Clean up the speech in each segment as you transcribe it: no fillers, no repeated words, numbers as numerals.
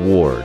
Ward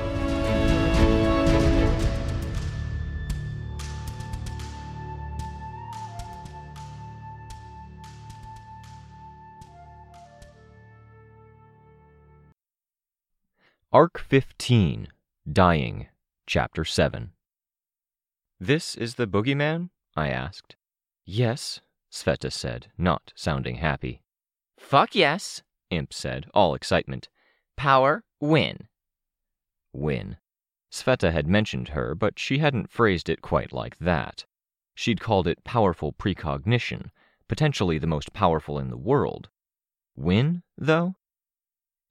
Arc 15, Dying, Chapter 7. This is the boogeyman? I asked. Yes, Sveta said, not sounding happy. Fuck yes, Imp said, all excitement. Power, win. Win. Sveta had mentioned her, but she hadn't phrased it quite like that. She'd called it powerful precognition, potentially the most powerful in the world. Win, though?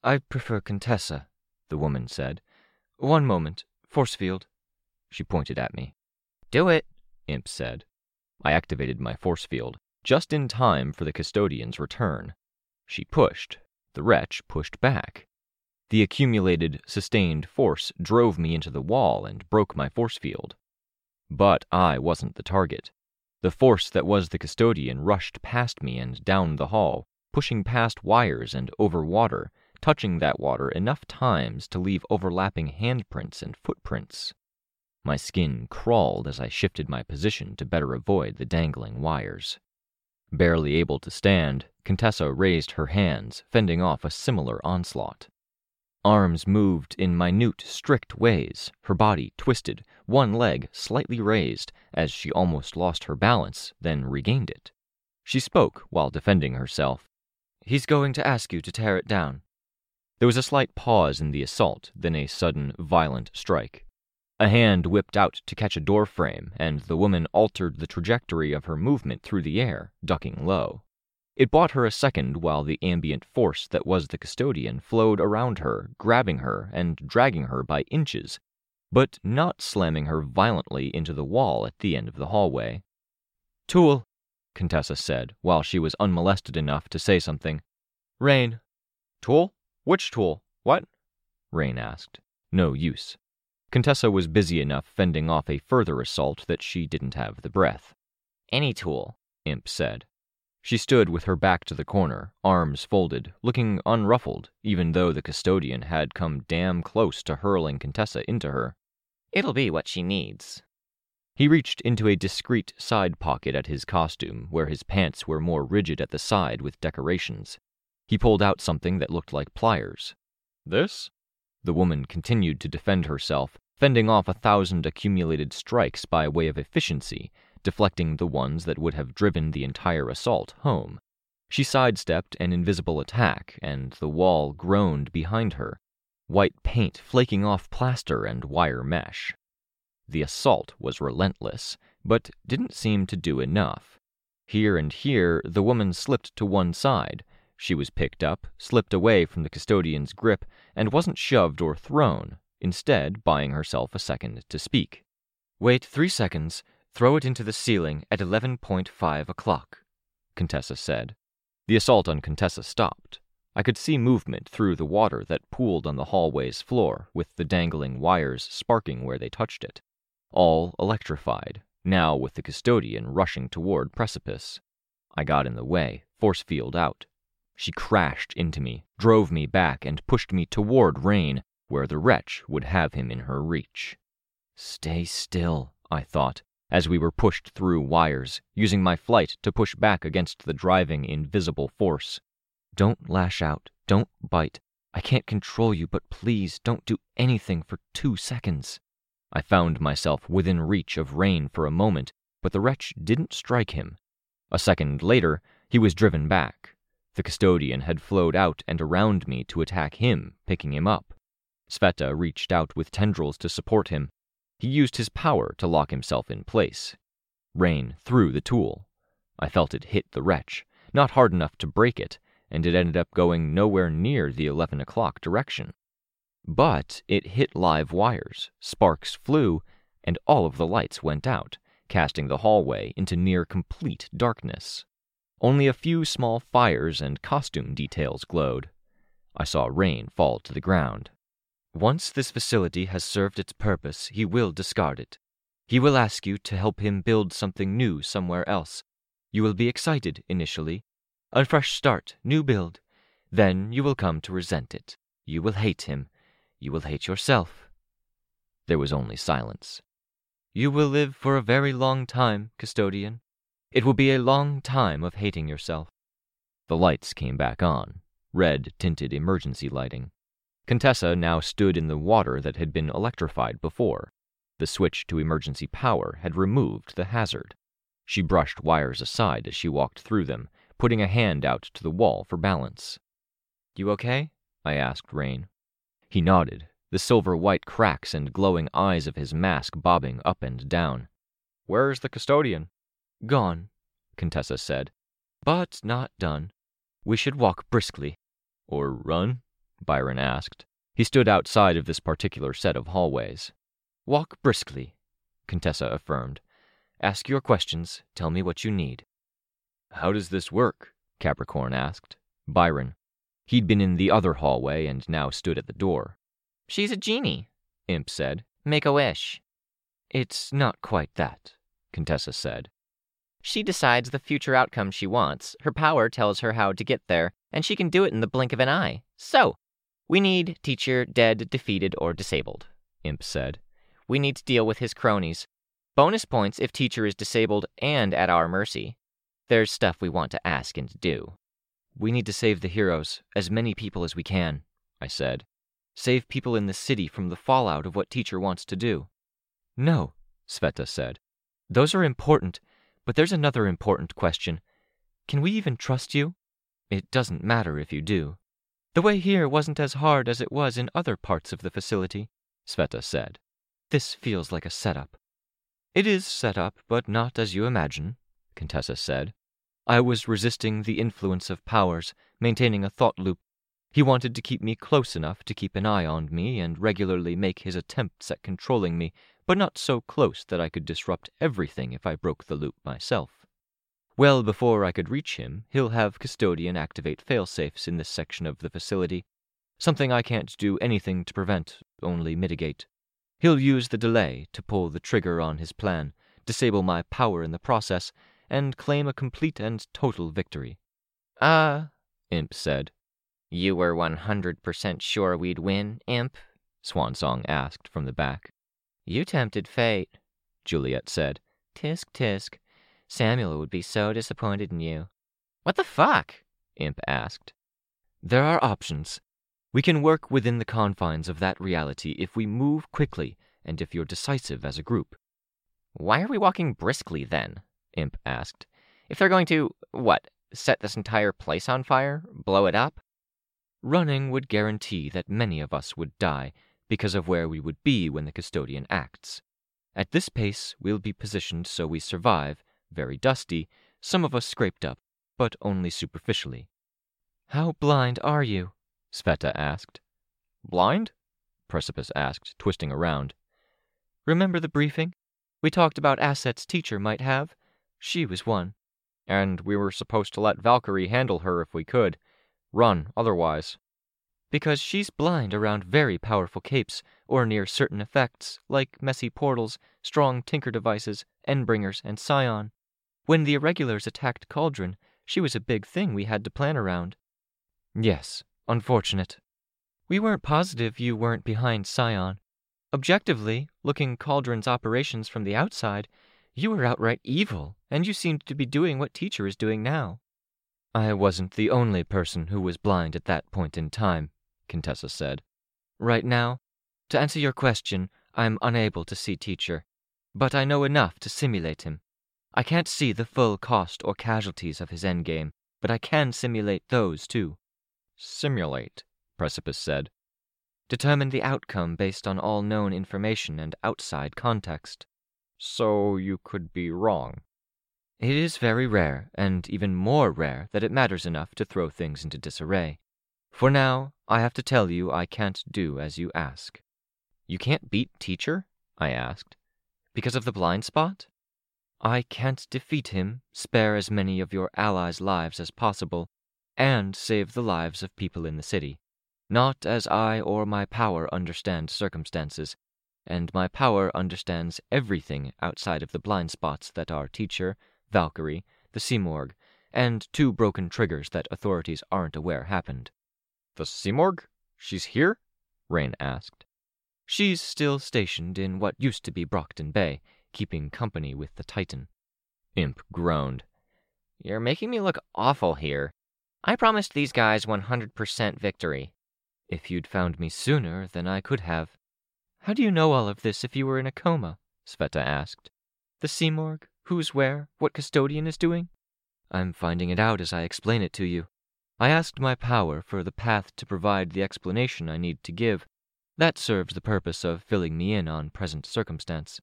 I prefer Contessa, the woman said. One moment, force field. She pointed at me. Do it, Imp said. I activated my force field, just in time for the custodian's return. She pushed. The wretch pushed back. The accumulated, sustained force drove me into the wall and broke my force field. But I wasn't the target. The force that was the custodian rushed past me and down the hall, pushing past wires and over water, touching that water enough times to leave overlapping handprints and footprints. My skin crawled as I shifted my position to better avoid the dangling wires. Barely able to stand, Contessa raised her hands, fending off a similar onslaught. Arms moved in minute, strict ways, her body twisted, one leg slightly raised, as she almost lost her balance, then regained it. She spoke while defending herself. "He's going to ask you to tear it down." There was a slight pause in the assault, then a sudden, violent strike. A hand whipped out to catch a doorframe, and the woman altered the trajectory of her movement through the air, ducking low. It bought her a second while the ambient force that was the custodian flowed around her, grabbing her and dragging her by inches, but not slamming her violently into the wall at the end of the hallway. "Tool," Contessa said, while she was unmolested enough to say something. "Rain." "Tool? Which tool? What?" Rain asked. No use. Contessa was busy enough fending off a further assault that she didn't have the breath. "Any tool," Imp said. She stood with her back to the corner, arms folded, looking unruffled, even though the custodian had come damn close to hurling Contessa into her. "It'll be what she needs." He reached into a discreet side pocket at his costume, where his pants were more rigid at the side with decorations. He pulled out something that looked like pliers. "This?" The woman continued to defend herself, fending off 1,000 accumulated strikes by way of efficiency, deflecting the ones that would have driven the entire assault home. She sidestepped an invisible attack, and the wall groaned behind her, white paint flaking off plaster and wire mesh. The assault was relentless, but didn't seem to do enough. Here and here, the woman slipped to one side. She was picked up, slipped away from the custodian's grip, and wasn't shoved or thrown, instead buying herself a second to speak. "Wait 3 seconds, throw it into the ceiling at 11.5 o'clock, Contessa said. The assault on Contessa stopped. I could see movement through the water that pooled on the hallway's floor, with the dangling wires sparking where they touched it. All electrified, now with the custodian rushing toward Precipice. I got in the way, force field out. She crashed into me, drove me back, and pushed me toward Rain, where the wretch would have him in her reach. Stay still, I thought, as we were pushed through wires, using my flight to push back against the driving, invisible force. Don't lash out, don't bite. I can't control you, but please don't do anything for 2 seconds. I found myself within reach of Rain for a moment, but the wretch didn't strike him. A second later, he was driven back. The custodian had flowed out and around me to attack him, picking him up. Sveta reached out with tendrils to support him. He used his power to lock himself in place. Rain threw the tool. I felt it hit the wretch, not hard enough to break it, and it ended up going nowhere near the 11 o'clock direction. But it hit live wires, sparks flew, and all of the lights went out, casting the hallway into near complete darkness. Only a few small fires and costume details glowed. I saw Rain fall to the ground. Once this facility has served its purpose, he will discard it. He will ask you to help him build something new somewhere else. You will be excited initially. A fresh start, new build. Then you will come to resent it. You will hate him. You will hate yourself. There was only silence. You will live for a very long time, Custodian. It will be a long time of hating yourself. The lights came back on, red-tinted emergency lighting. Contessa now stood in the water that had been electrified before. The switch to emergency power had removed the hazard. She brushed wires aside as she walked through them, putting a hand out to the wall for balance. "You okay?" I asked Rain. He nodded, the silver-white cracks and glowing eyes of his mask bobbing up and down. "Where's the custodian?" "Gone," Contessa said, "but not done. We should walk briskly." "Or run?" Byron asked. He stood outside of this particular set of hallways. "Walk briskly," Contessa affirmed. "Ask your questions, tell me what you need." "How does this work?" Capricorn asked. Byron. He'd been in the other hallway and now stood at the door. "She's a genie," Imp said. "Make a wish." "It's not quite that," Contessa said. "She decides the future outcome she wants, her power tells her how to get there, and she can do it in the blink of an eye. So, we need teacher dead, defeated, or disabled," Imp said. "We need to deal with his cronies. Bonus points if teacher is disabled and at our mercy. There's stuff we want to ask and do." "We need to save the heroes, as many people as we can," I said. "Save people in the city from the fallout of what teacher wants to do." "No," Sveta said. "Those are important. But there's another important question. Can we even trust you? It doesn't matter if you do. The way here wasn't as hard as it was in other parts of the facility," Sveta said. "This feels like a setup." "It is set up, but not as you imagine," Contessa said. "I was resisting the influence of powers, maintaining a thought loop. He wanted to keep me close enough to keep an eye on me and regularly make his attempts at controlling me, but not so close that I could disrupt everything if I broke the loop myself. Well, before I could reach him, he'll have Custodian activate failsafes in this section of the facility, something I can't do anything to prevent, only mitigate. He'll use the delay to pull the trigger on his plan, disable my power in the process, and claim a complete and total victory." Imp said. "You were 100% sure we'd win, Imp?" Swansong asked from the back. "You tempted fate," Juliet said. "Tisk, tisk. Samuel would be so disappointed in you." "What the fuck?" Imp asked. "There are options. We can work within the confines of that reality if we move quickly and if you're decisive as a group." "Why are we walking briskly, then?" Imp asked. "If they're going to, set this entire place on fire? Blow it up?" "Running would guarantee that many of us would die, because of where we would be when the custodian acts. At this pace, we'll be positioned so we survive, very dusty, some of us scraped up, but only superficially." "How blind are you?" Sveta asked. "Blind?" Precipice asked, twisting around. "Remember the briefing? We talked about assets teacher might have. She was one." "And we were supposed to let Valkyrie handle her if we could. Run, otherwise." "Because she's blind around very powerful capes, or near certain effects, like messy portals, strong tinker devices, Endbringers, and Scion. When the irregulars attacked Cauldron, she was a big thing we had to plan around." "Yes, unfortunate." "We weren't positive you weren't behind Scion. Objectively, looking Cauldron's operations from the outside, you were outright evil, and you seemed to be doing what teacher is doing now." "I wasn't the only person who was blind at that point in time," Contessa said. "Right now, to answer your question, I'm unable to see teacher, but I know enough to simulate him. I can't see the full cost or casualties of his endgame, but I can simulate those too." "Simulate," Precipice said. "Determine the outcome based on all known information and outside context." "So you could be wrong." "It is very rare, and even more rare, that it matters enough to throw things into disarray. For now, I have to tell you I can't do as you ask." "You can't beat teacher?" I asked. "Because of the blind spot?" "I can't defeat him, spare as many of your allies' lives as possible, and save the lives of people in the city. not as I or my power understand circumstances, and my power understands everything outside of the blind spots that are Teacher, Valkyrie, the Seamorg, and two broken triggers that authorities aren't aware happened. The Seamorg? She's here? Rain asked. She's still stationed in what used to be Brockton Bay, keeping company with the Titan. Imp groaned. You're making me look awful here. I promised these guys 100% victory. If you'd found me sooner than I could have. How do you know all of this if you were in a coma? Sveta asked. The Seamorg? Who's where? What Custodian is doing? I'm finding it out as I explain it to you. I asked my power for the path to provide the explanation I need to give. That serves the purpose of filling me in on present circumstance.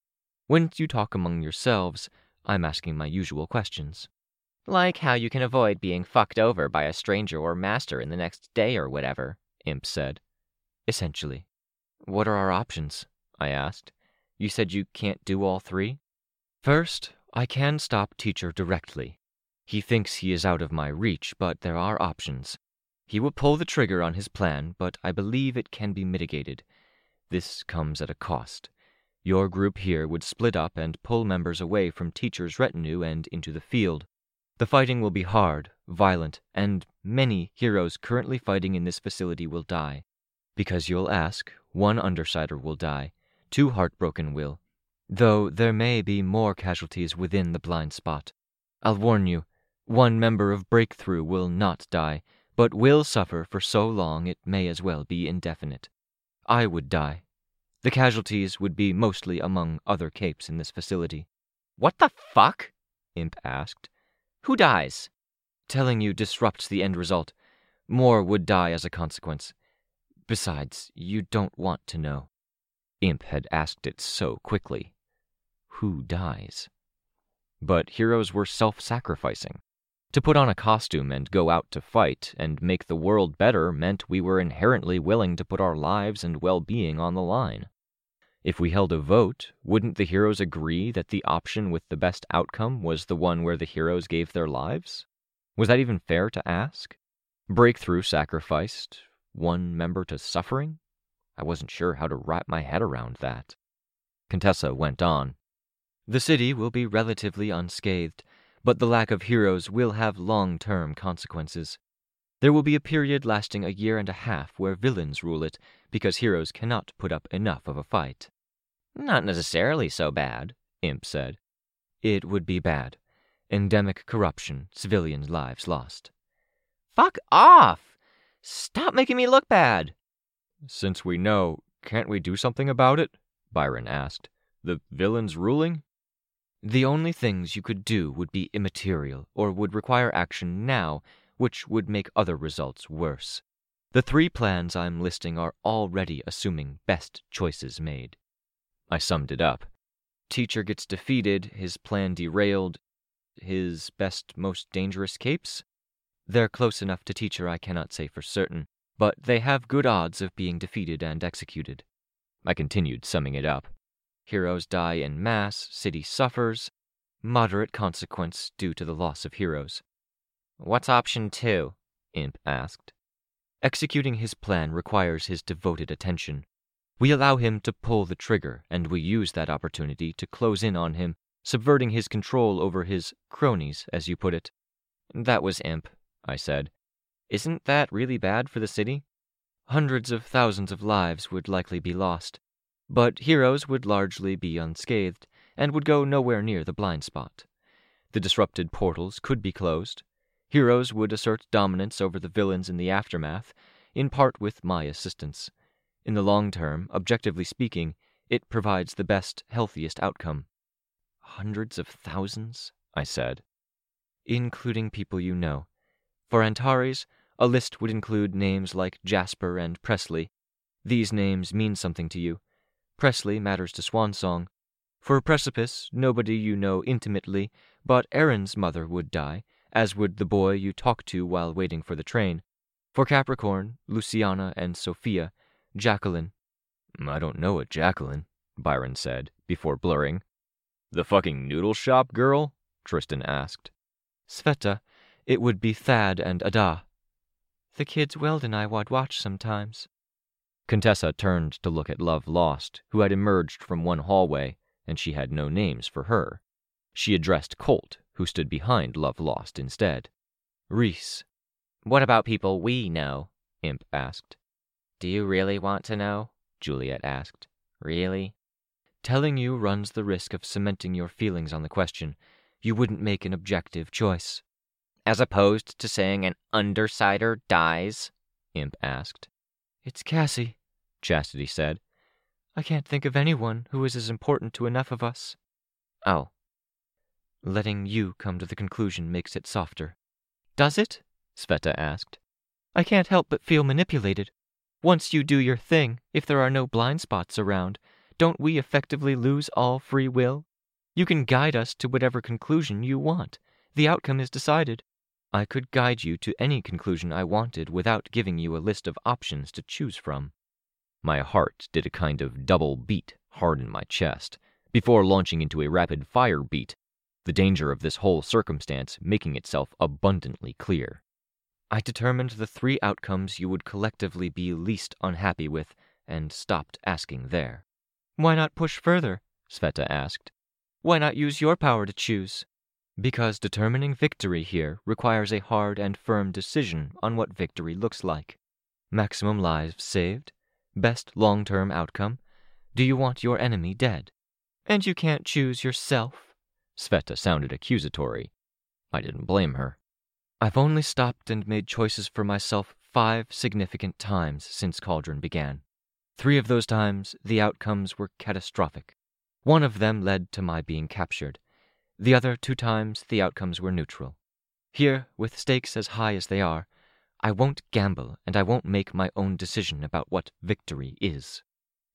When you talk among yourselves, I'm asking my usual questions. Like how you can avoid being fucked over by a stranger or master in the next day or whatever, Imp said. Essentially. What are our options? I asked. You said you can't do all three? First, I can stop Teacher directly. He thinks he is out of my reach, but there are options. He will pull the trigger on his plan, but I believe it can be mitigated. This comes at a cost. Your group here would split up and pull members away from Teacher's retinue and into the field. The fighting will be hard, violent, and many heroes currently fighting in this facility will die. Because you'll ask, one Undersider will die, two Heartbroken will, though there may be more casualties within the blind spot. I'll warn you, one member of Breakthrough will not die, but will suffer for so long it may as well be indefinite. I would die. The casualties would be mostly among other capes in this facility. What the fuck? Imp asked. Who dies? Telling you disrupts the end result. More would die as a consequence. Besides, you don't want to know. Imp had asked it so quickly. Who dies? But heroes were self-sacrificing. To put on a costume and go out to fight and make the world better meant we were inherently willing to put our lives and well-being on the line. If we held a vote, wouldn't the heroes agree that the option with the best outcome was the one where the heroes gave their lives? Was that even fair to ask? Breakthrough sacrificed, one member to suffering? I wasn't sure how to wrap my head around that. Contessa went on. The city will be relatively unscathed, but the lack of heroes will have long-term consequences. There will be a period lasting 1.5 years where villains rule it, because heroes cannot put up enough of a fight. Not necessarily so bad, Imp said. It would be bad. Endemic corruption, civilian lives lost. Fuck off! Stop making me look bad! Since we know, can't we do something about it? Byron asked. The villains ruling? The only things you could do would be immaterial or would require action now, which would make other results worse. The three plans I'm listing are already assuming best choices made. I summed it up. Teacher gets defeated, his plan derailed, his best, most dangerous capes? They're close enough to Teacher I cannot say for certain, but they have good odds of being defeated and executed. I continued summing it up. Heroes die in mass, city suffers, moderate consequence due to the loss of heroes. What's option 2? Imp asked. Executing his plan requires his devoted attention. We allow him to pull the trigger, and we use that opportunity to close in on him, subverting his control over his cronies, as you put it. That was Imp, I said. Isn't that really bad for the city? Hundreds of thousands of lives would likely be lost. But heroes would largely be unscathed, and would go nowhere near the blind spot. The disrupted portals could be closed. Heroes would assert dominance over the villains in the aftermath, in part with my assistance. In the long term, objectively speaking, it provides the best, healthiest outcome. Hundreds of thousands, I said. Including people you know. For Antares, a list would include names like Jasper and Presley. These names mean something to you. Presley matters to Swansong. For Precipice, nobody you know intimately, but Aaron's mother would die, as would the boy you talk to while waiting for the train. For Capricorn, Luciana and Sophia, Jacqueline. I don't know a Jacqueline, Byron said, before blurring. The fucking noodle shop girl? Tristan asked. Sveta, it would be Thad and Ada. The kids Weld and I would watch sometimes. Contessa turned to look at Love Lost, who had emerged from one hallway, and she had no names for her. She addressed Colt, who stood behind Love Lost instead. Reese. What about people we know? Imp asked. Do you really want to know? Juliet asked. Really? Telling you runs the risk of cementing your feelings on the question. You wouldn't make an objective choice. As opposed to saying an Undersider dies? Imp asked. It's Cassie, Chastity said. I can't think of anyone who is as important to enough of us. Oh. Letting you come to the conclusion makes it softer. Does it? Sveta asked. I can't help but feel manipulated. Once you do your thing, if there are no blind spots around, don't we effectively lose all free will? You can guide us to whatever conclusion you want. The outcome is decided. I could guide you to any conclusion I wanted without giving you a list of options to choose from. My heart did a kind of double beat hard in my chest, before launching into a rapid-fire beat, the danger of this whole circumstance making itself abundantly clear. I determined the three outcomes you would collectively be least unhappy with, and stopped asking there. Why not push further? Sveta asked. Why not use your power to choose? Because determining victory here requires a hard and firm decision on what victory looks like. Maximum lives saved? Best long-term outcome? Do you want your enemy dead? And you can't choose yourself? Sveta sounded accusatory. I didn't blame her. I've only stopped and made choices for myself 5 significant times since Cauldron began. 3 of those times, the outcomes were catastrophic. One of them led to my being captured. The other 2 times, the outcomes were neutral. Here, with stakes as high as they are, I won't gamble and I won't make my own decision about what victory is.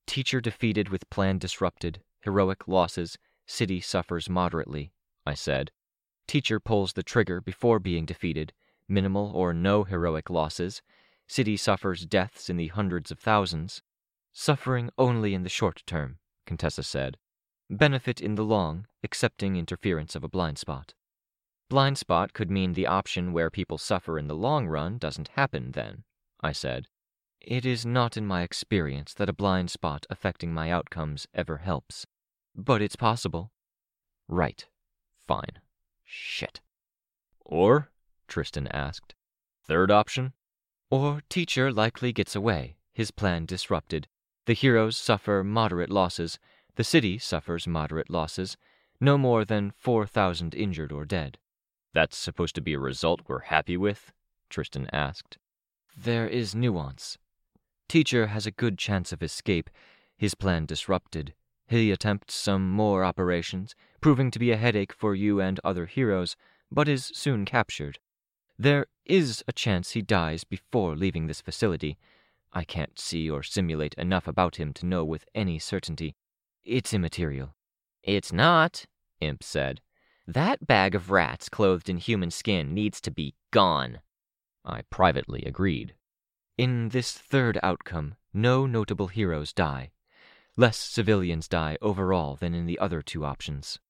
Teacher defeated with plan disrupted, heroic losses, city suffers moderately, I said. Teacher pulls the trigger before being defeated, minimal or no heroic losses, city suffers deaths in the hundreds of thousands. Suffering only in the short term, Contessa said. Benefit in the long, excepting interference of a blind spot. Blind spot could mean the option where people suffer in the long run doesn't happen then, I said. It is not in my experience that a blind spot affecting my outcomes ever helps. But it's possible. Right. Fine. Shit. Or? Tristan asked. Third option? Or teacher likely gets away, his plan disrupted. The heroes suffer moderate losses. The city suffers moderate losses. No more than 4,000 injured or dead. That's supposed to be a result we're happy with? Tristan asked. There is nuance. Teacher has a good chance of escape. His plan disrupted. He attempts some more operations, proving to be a headache for you and other heroes, but is soon captured. There is a chance he dies before leaving this facility. I can't see or simulate enough about him to know with any certainty. It's immaterial. It's not, Imp said. That bag of rats clothed in human skin needs to be gone. I privately agreed. In this third outcome, no notable heroes die. Less civilians die overall than in the other 2 options.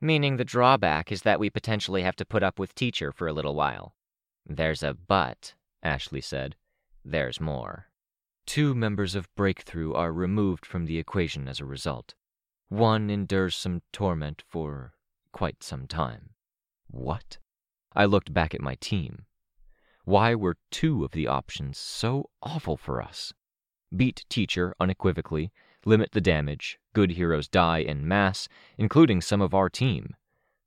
Meaning the drawback is that we potentially have to put up with teacher for a little while. There's a but, Ashley said. There's more. 2 members of Breakthrough are removed from the equation as a result. One endures some torment for quite some time. What? I looked back at my team. Why were 2 of the options so awful for us? Beat teacher unequivocally, limit the damage, good heroes die en masse, including some of our team.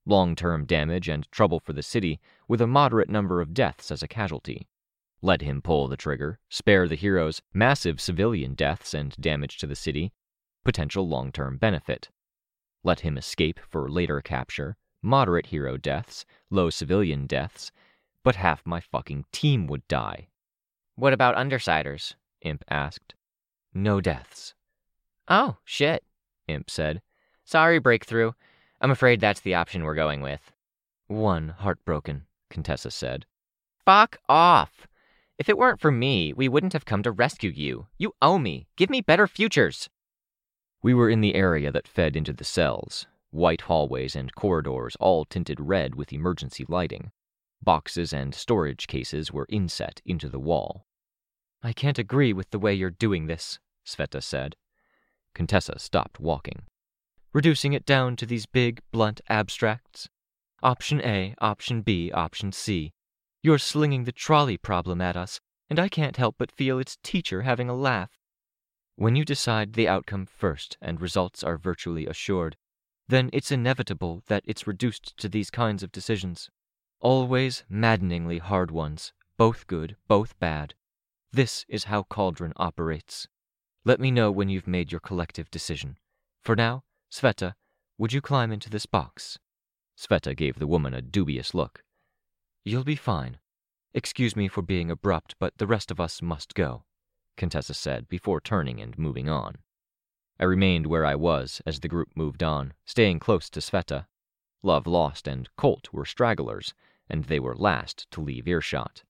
Long-term damage and trouble for the city, with a moderate number of deaths as a casualty. Let him pull the trigger, spare the heroes, massive civilian deaths and damage to the city, potential long-term benefit. Let him escape for later capture, moderate hero deaths, low civilian deaths, but half my fucking team would die. What about Undersiders? Imp asked. No deaths. Oh, shit, Imp said. Sorry, Breakthrough. I'm afraid that's the option we're going with. One Heartbroken, Contessa said. Fuck off! If it weren't for me, we wouldn't have come to rescue you. You owe me. Give me better futures. We were in the area that fed into the cells, white hallways and corridors all tinted red with emergency lighting. Boxes and storage cases were inset into the wall. "I can't agree with the way you're doing this," Sveta said. Contessa stopped walking. "Reducing it down to these big, blunt abstracts. Option A, option B, option C. You're slinging the trolley problem at us, and I can't help but feel it's teacher having a laugh." "When you decide the outcome first and results are virtually assured, then it's inevitable that it's reduced to these kinds of decisions. Always maddeningly hard ones, both good, both bad. This is how Cauldron operates. Let me know when you've made your collective decision. For now, Sveta, would you climb into this box?" Sveta gave the woman a dubious look. "You'll be fine. Excuse me for being abrupt, but the rest of us must go," Contessa said before turning and moving on. I remained where I was as the group moved on, staying close to Sveta. Love Lost and Colt were stragglers, and they were last to leave earshot.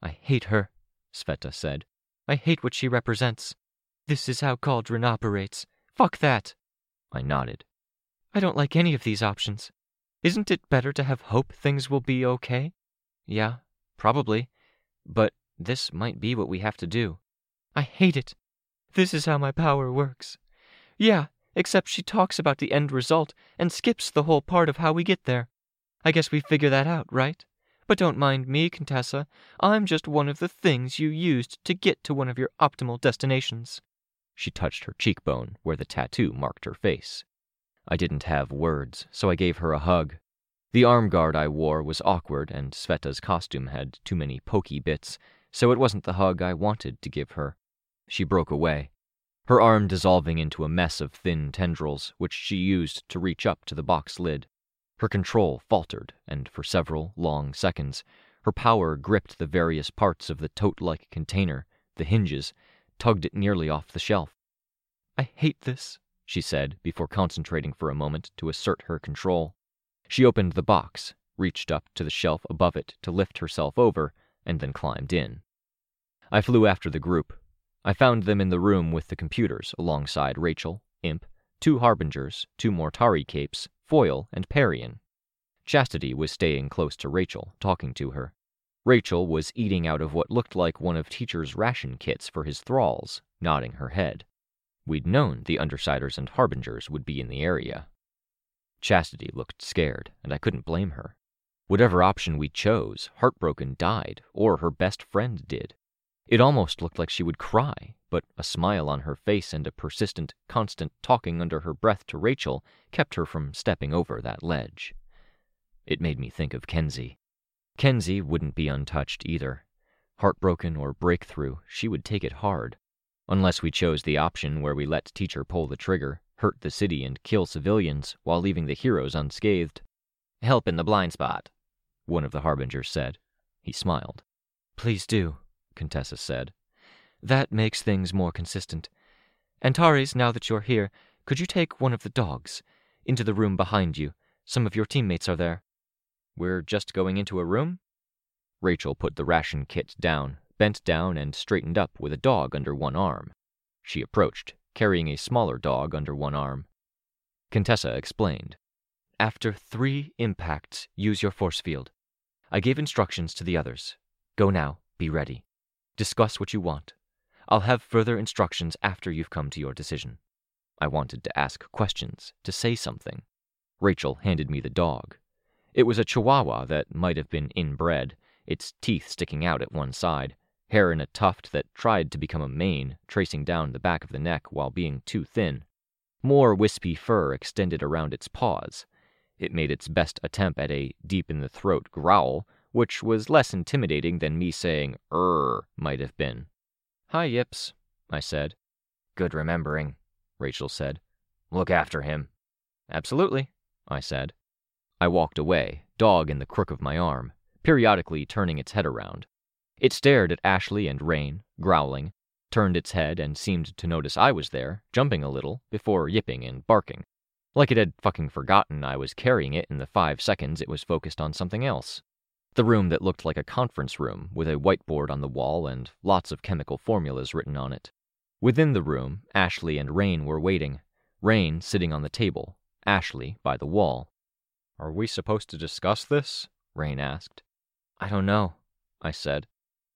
"I hate her," Sveta said. "I hate what she represents. This is how Cauldron operates. Fuck that." I nodded. "I don't like any of these options. Isn't it better to have hope things will be okay?" "Yeah, probably. But this might be what we have to do." "I hate it. This is how my power works. Yeah, except she talks about the end result and skips the whole part of how we get there. I guess we figure that out, right? But don't mind me, Contessa. I'm just one of the things you used to get to one of your optimal destinations." She touched her cheekbone where the tattoo marked her face. I didn't have words, so I gave her a hug. The arm guard I wore was awkward, and Sveta's costume had too many pokey bits, so it wasn't the hug I wanted to give her. She broke away, her arm dissolving into a mess of thin tendrils, which she used to reach up to the box lid. Her control faltered, and for several long seconds, her power gripped the various parts of the tote-like container, the hinges, tugged it nearly off the shelf. "I hate this," she said, before concentrating for a moment to assert her control. She opened the box, reached up to the shelf above it to lift herself over, and then climbed in. I flew after the group. I found them in the room with the computers, alongside Rachel, Imp, two Harbingers, two Mortari capes, Foil, and Parian. Chastity was staying close to Rachel, talking to her. Rachel was eating out of what looked like one of Teacher's ration kits for his thralls, nodding her head. We'd known the Undersiders and Harbingers would be in the area. Chastity looked scared, and I couldn't blame her. Whatever option we chose, Heartbroken died, or her best friend did. It almost looked like she would cry, but a smile on her face and a persistent, constant talking under her breath to Rachel kept her from stepping over that ledge. It made me think of Kenzie. Kenzie wouldn't be untouched either. Heartbroken or Breakthrough, she would take it hard. Unless we chose the option where we let Teacher pull the trigger, hurt the city and kill civilians while leaving the heroes unscathed. "Help in the blind spot," one of the Harbingers said. He smiled. "Please do," Contessa said. "That makes things more consistent. Antares, now that you're here, could you take one of the dogs? Into the room behind you. Some of your teammates are there." "We're just going into a room?" Rachel put the ration kit down, bent down and straightened up with a dog under one arm. She approached, carrying a smaller dog under one arm. Contessa explained. "After 3 impacts, use your force field. I gave instructions to the others. Go now, be ready. Discuss what you want. I'll have further instructions after you've come to your decision." I wanted to ask questions, to say something. Rachel handed me the dog. It was a chihuahua that might have been inbred, its teeth sticking out at one side, hair in a tuft that tried to become a mane, tracing down the back of the neck while being too thin. More wispy fur extended around its paws. It made its best attempt at a deep-in-the-throat growl, which was less intimidating than me saying "err" might have been. "Hi, Yips," I said. "Good remembering," Rachel said. "Look after him." "Absolutely," I said. I walked away, dog in the crook of my arm, periodically turning its head around. It stared at Ashley and Rain, growling, turned its head and seemed to notice I was there, jumping a little, before yipping and barking. Like it had fucking forgotten I was carrying it in the 5 seconds it was focused on something else. The room that looked like a conference room, with a whiteboard on the wall and lots of chemical formulas written on it. Within the room, Ashley and Rain were waiting, Rain sitting on the table, Ashley by the wall. "Are we supposed to discuss this?" Rain asked. I don't know, I said.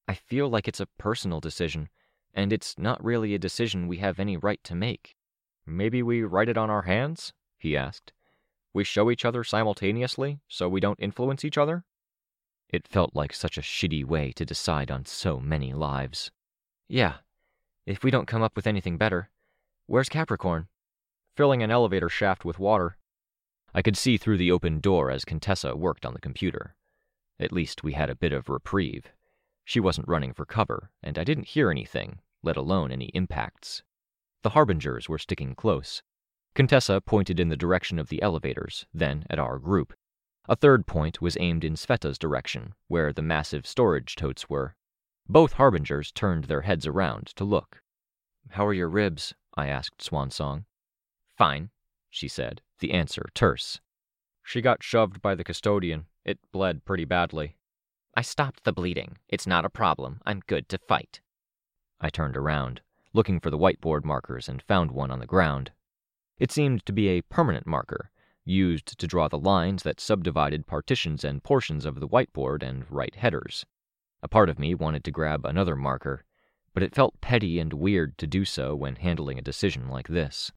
I feel like it's a personal decision, and it's not really a decision we have any right to make. Maybe we write it on our hands? He asked. We show each other simultaneously, so we don't influence each other? It felt like such a shitty way to decide on so many lives. Yeah, if we don't come up with anything better. Where's Capricorn? Filling an elevator shaft with water. I could see through the open door as Contessa worked on the computer. At least we had a bit of reprieve. She wasn't running for cover, and I didn't hear anything, let alone any impacts. The Harbingers were sticking close. Contessa pointed in the direction of the elevators, then at our group. A third point was aimed in Sveta's direction, where the massive storage totes were. Both Harbingers turned their heads around to look. How are your ribs? I asked Swansong. Fine, she said, the answer terse. She got shoved by the custodian. It bled pretty badly. I stopped the bleeding. It's not a problem. I'm good to fight. I turned around, looking for the whiteboard markers, and found one on the ground. It seemed to be a permanent marker, used to draw the lines that subdivided partitions and portions of the whiteboard and write headers. A part of me wanted to grab another marker, but it felt petty and weird to do so when handling a decision like this.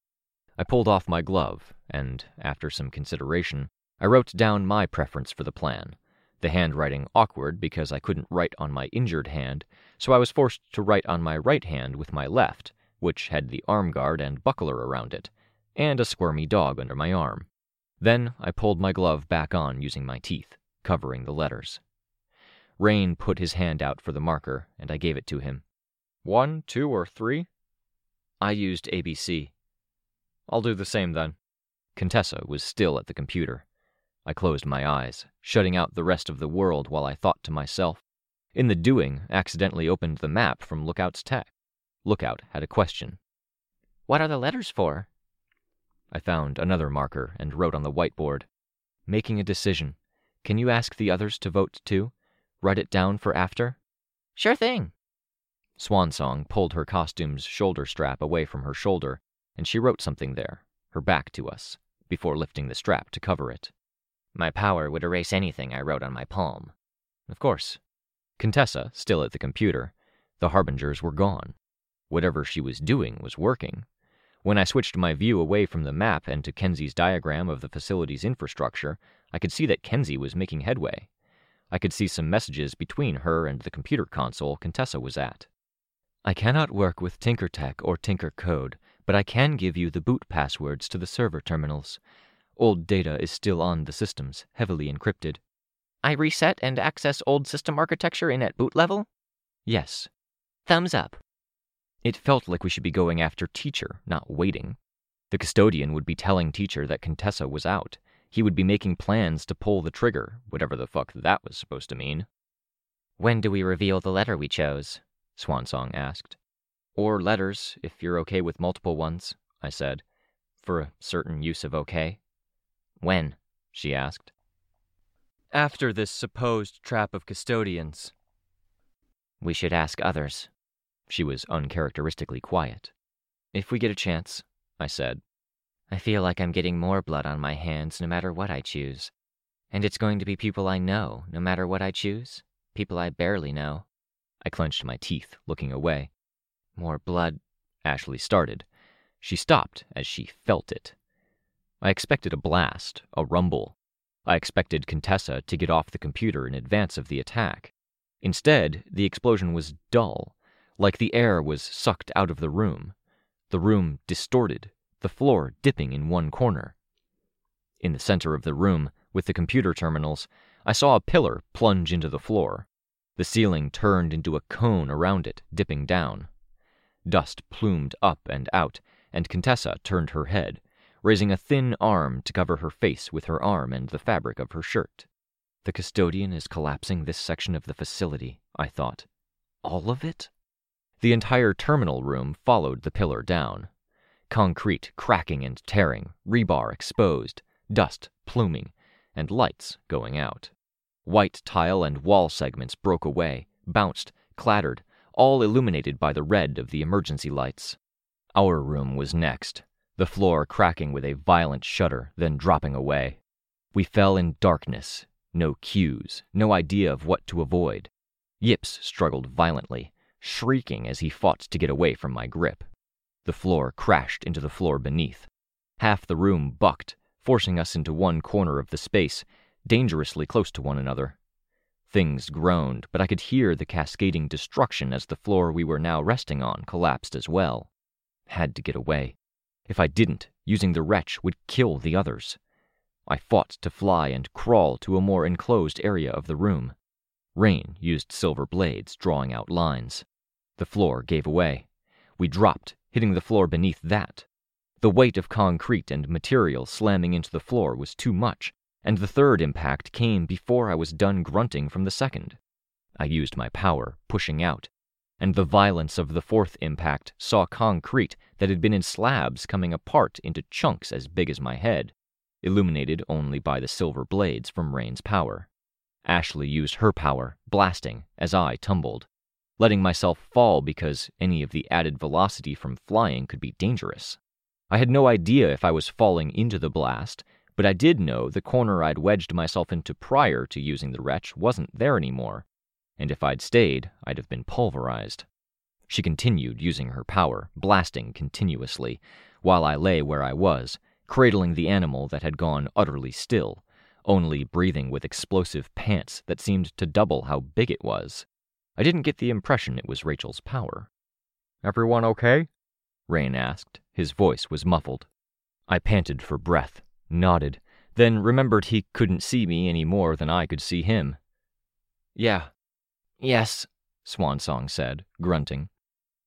I pulled off my glove, and, after some consideration, I wrote down my preference for the plan, the handwriting awkward because I couldn't write on my injured hand, so I was forced to write on my right hand with my left, which had the arm guard and buckler around it, and a squirmy dog under my arm. Then I pulled my glove back on using my teeth, covering the letters. Rain put his hand out for the marker, and I gave it to him. 1, 2, or 3? I used ABC. I'll do the same then. Contessa was still at the computer. I closed my eyes, shutting out the rest of the world while I thought to myself. In the doing, accidentally opened the map from Lookout's tech. Lookout had a question. What are the letters for? I found another marker and wrote on the whiteboard. Making a decision. Can you ask the others to vote too? Write it down for after? Sure thing. Swansong pulled her costume's shoulder strap away from her shoulder, and she wrote something there, her back to us, before lifting the strap to cover it. My power would erase anything I wrote on my palm. Of course. Contessa, still at the computer. The Harbingers were gone. Whatever she was doing was working. When I switched my view away from the map and to Kenzie's diagram of the facility's infrastructure, I could see that Kenzie was making headway. I could see some messages between her and the computer console Contessa was at. I cannot work with TinkerTech or TinkerCode, but I can give you the boot passwords to the server terminals. Old data is still on the systems, heavily encrypted. I reset and access old system architecture in at boot level? Yes. Thumbs up. It felt like we should be going after Teacher, not waiting. The custodian would be telling Teacher that Contessa was out. He would be making plans to pull the trigger, whatever the fuck that was supposed to mean. When do we reveal the letter we chose? Swansong asked. Or letters, if you're okay with multiple ones, I said, for a certain use of okay. When? She asked. After this supposed trap of custodians. We should ask others. She was uncharacteristically quiet. If we get a chance, I said. I feel like I'm getting more blood on my hands no matter what I choose. And it's going to be people I know no matter what I choose. People I barely know. I clenched my teeth, looking away. More blood, Ashley started. She stopped as she felt it. I expected a blast, a rumble. I expected Contessa to get off the computer in advance of the attack. Instead, the explosion was dull, like the air was sucked out of the room. The room distorted, the floor dipping in one corner. In the center of the room, with the computer terminals, I saw a pillar plunge into the floor. The ceiling turned into a cone around it, dipping down. Dust plumed up and out, and Contessa turned her head, raising a thin arm to cover her face with her arm and the fabric of her shirt. The custodian is collapsing this section of the facility, I thought. All of it? The entire terminal room followed the pillar down. Concrete cracking and tearing, rebar exposed, dust pluming, and lights going out. White tile and wall segments broke away, bounced, clattered, all illuminated by the red of the emergency lights. Our room was next, the floor cracking with a violent shudder, then dropping away. We fell in darkness, No cues, no idea of what to avoid. Yips struggled violently, shrieking as he fought to get away from my grip. The floor crashed into the floor beneath. Half the room bucked, forcing us into one corner of the space, dangerously close to one another. Things groaned, but I could hear the cascading destruction as the floor we were now resting on collapsed as well. Had to get away. If I didn't, using the wrench would kill the others. I fought to fly and crawl to a more enclosed area of the room. Rain used silver blades, drawing out lines. The floor gave away. We dropped, hitting the floor beneath that. The weight of concrete and material slamming into the floor was too much, and the third impact came before I was done grunting from the second. I used my power, pushing out, and the violence of the fourth impact saw concrete that had been in slabs coming apart into chunks as big as my head, illuminated only by the silver blades from Rain's power. Ashley used her power, blasting, as I tumbled, letting myself fall because any of the added velocity from flying could be dangerous. I had no idea if I was falling into the blast, but I did know the corner I'd wedged myself into prior to using the wrench wasn't there anymore, and if I'd stayed, I'd have been pulverized. She continued using her power, blasting continuously, while I lay where I was, cradling the animal that had gone utterly still, only breathing with explosive pants that seemed to double how big it was. I didn't get the impression it was Rachel's power. "Everyone okay?" Rain asked. His voice was muffled. I panted for breath, nodded, then remembered he couldn't see me any more than I could see him. Yes, Swansong said, grunting.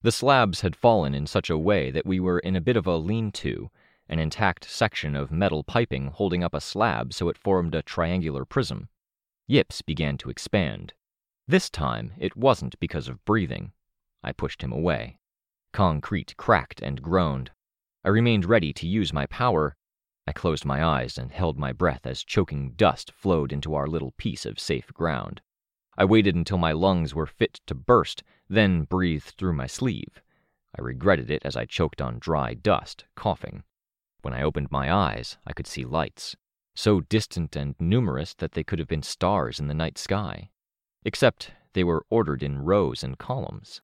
The slabs had fallen in such a way that we were in a bit of a lean-to, an intact section of metal piping holding up a slab so it formed a triangular prism. Yips began to expand. This time, it wasn't because of breathing. I pushed him away. Concrete cracked and groaned. I remained ready to use my power. I closed my eyes and held my breath as choking dust flowed into our little piece of safe ground. I waited until my lungs were fit to burst, then breathed through my sleeve. I regretted it as I choked on dry dust, coughing. When I opened my eyes, I could see lights, so distant and numerous that they could have been stars in the night sky, except they were ordered in rows and columns.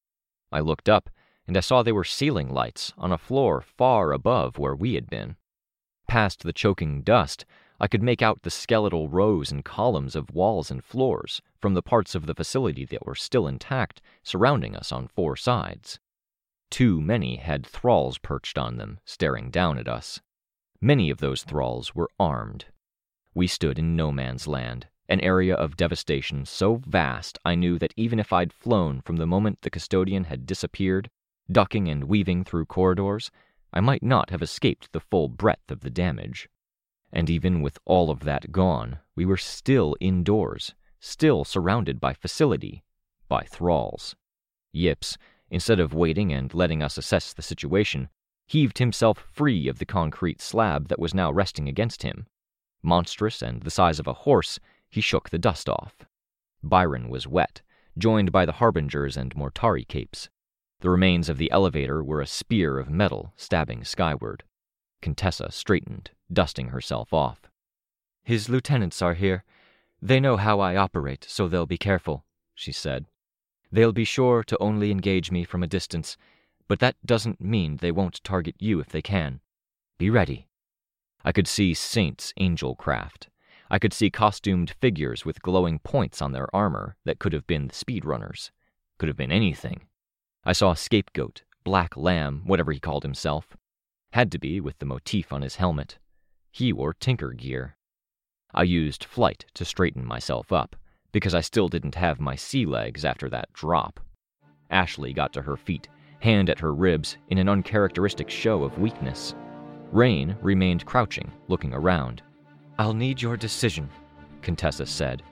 I looked up, and I saw they were ceiling lights on a floor far above where we had been. Past the choking dust, I could make out the skeletal rows and columns of walls and floors from the parts of the facility that were still intact, surrounding us on four sides. Too many had thralls perched on them, staring down at us. Many of those thralls were armed. We stood in no man's land, an area of devastation so vast I knew that even if I'd flown from the moment the custodian had disappeared, ducking and weaving through corridors, I might not have escaped the full breadth of the damage. And even with all of that gone, we were still indoors, still surrounded by facility, by thralls. Yips, instead of waiting and letting us assess the situation, heaved himself free of the concrete slab that was now resting against him. Monstrous and the size of a horse, he shook the dust off. Byron was wet, joined by the Harbingers and Mortari capes. The remains of the elevator were a spear of metal stabbing skyward. Contessa straightened, dusting herself off. "His lieutenants are here. They know how I operate, so they'll be careful," she said. "They'll be sure to only engage me from a distance, but that doesn't mean they won't target you if they can. Be ready." I could see Saint's angel craft. I could see costumed figures with glowing points on their armor that could have been the speedrunners. Could have been anything. I saw Scapegoat, Black Lamb, whatever he called himself. Had to be with the motif on his helmet. He wore tinker gear. I used flight to straighten myself up, because I still didn't have my sea legs after that drop. Ashley got to her feet, hand at her ribs, in an uncharacteristic show of weakness. Rain remained crouching, looking around. "I'll need your decision," Contessa said,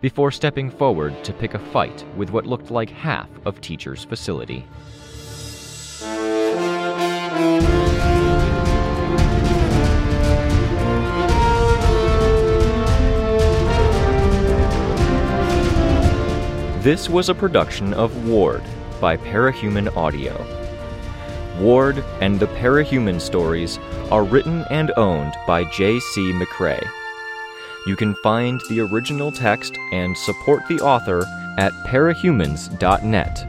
before stepping forward to pick a fight with what looked like half of Teacher's facility. This was a production of Ward by Parahuman Audio. Ward and the Parahuman stories are written and owned by J.C. McRae. You can find the original text and support the author at parahumans.net.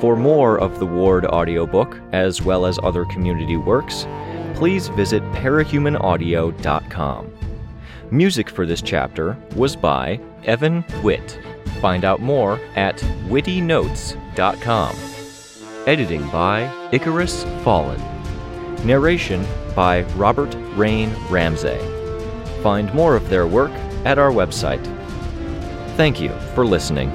For more of the Ward audiobook, as well as other community works, please visit parahumanaudio.com. Music for this chapter was by Evan Witt. Find out more at wittynotes.com. Editing by Icarus Fallen. Narration by Robert Rain Ramsay. Find more of their work at our website. Thank you for listening.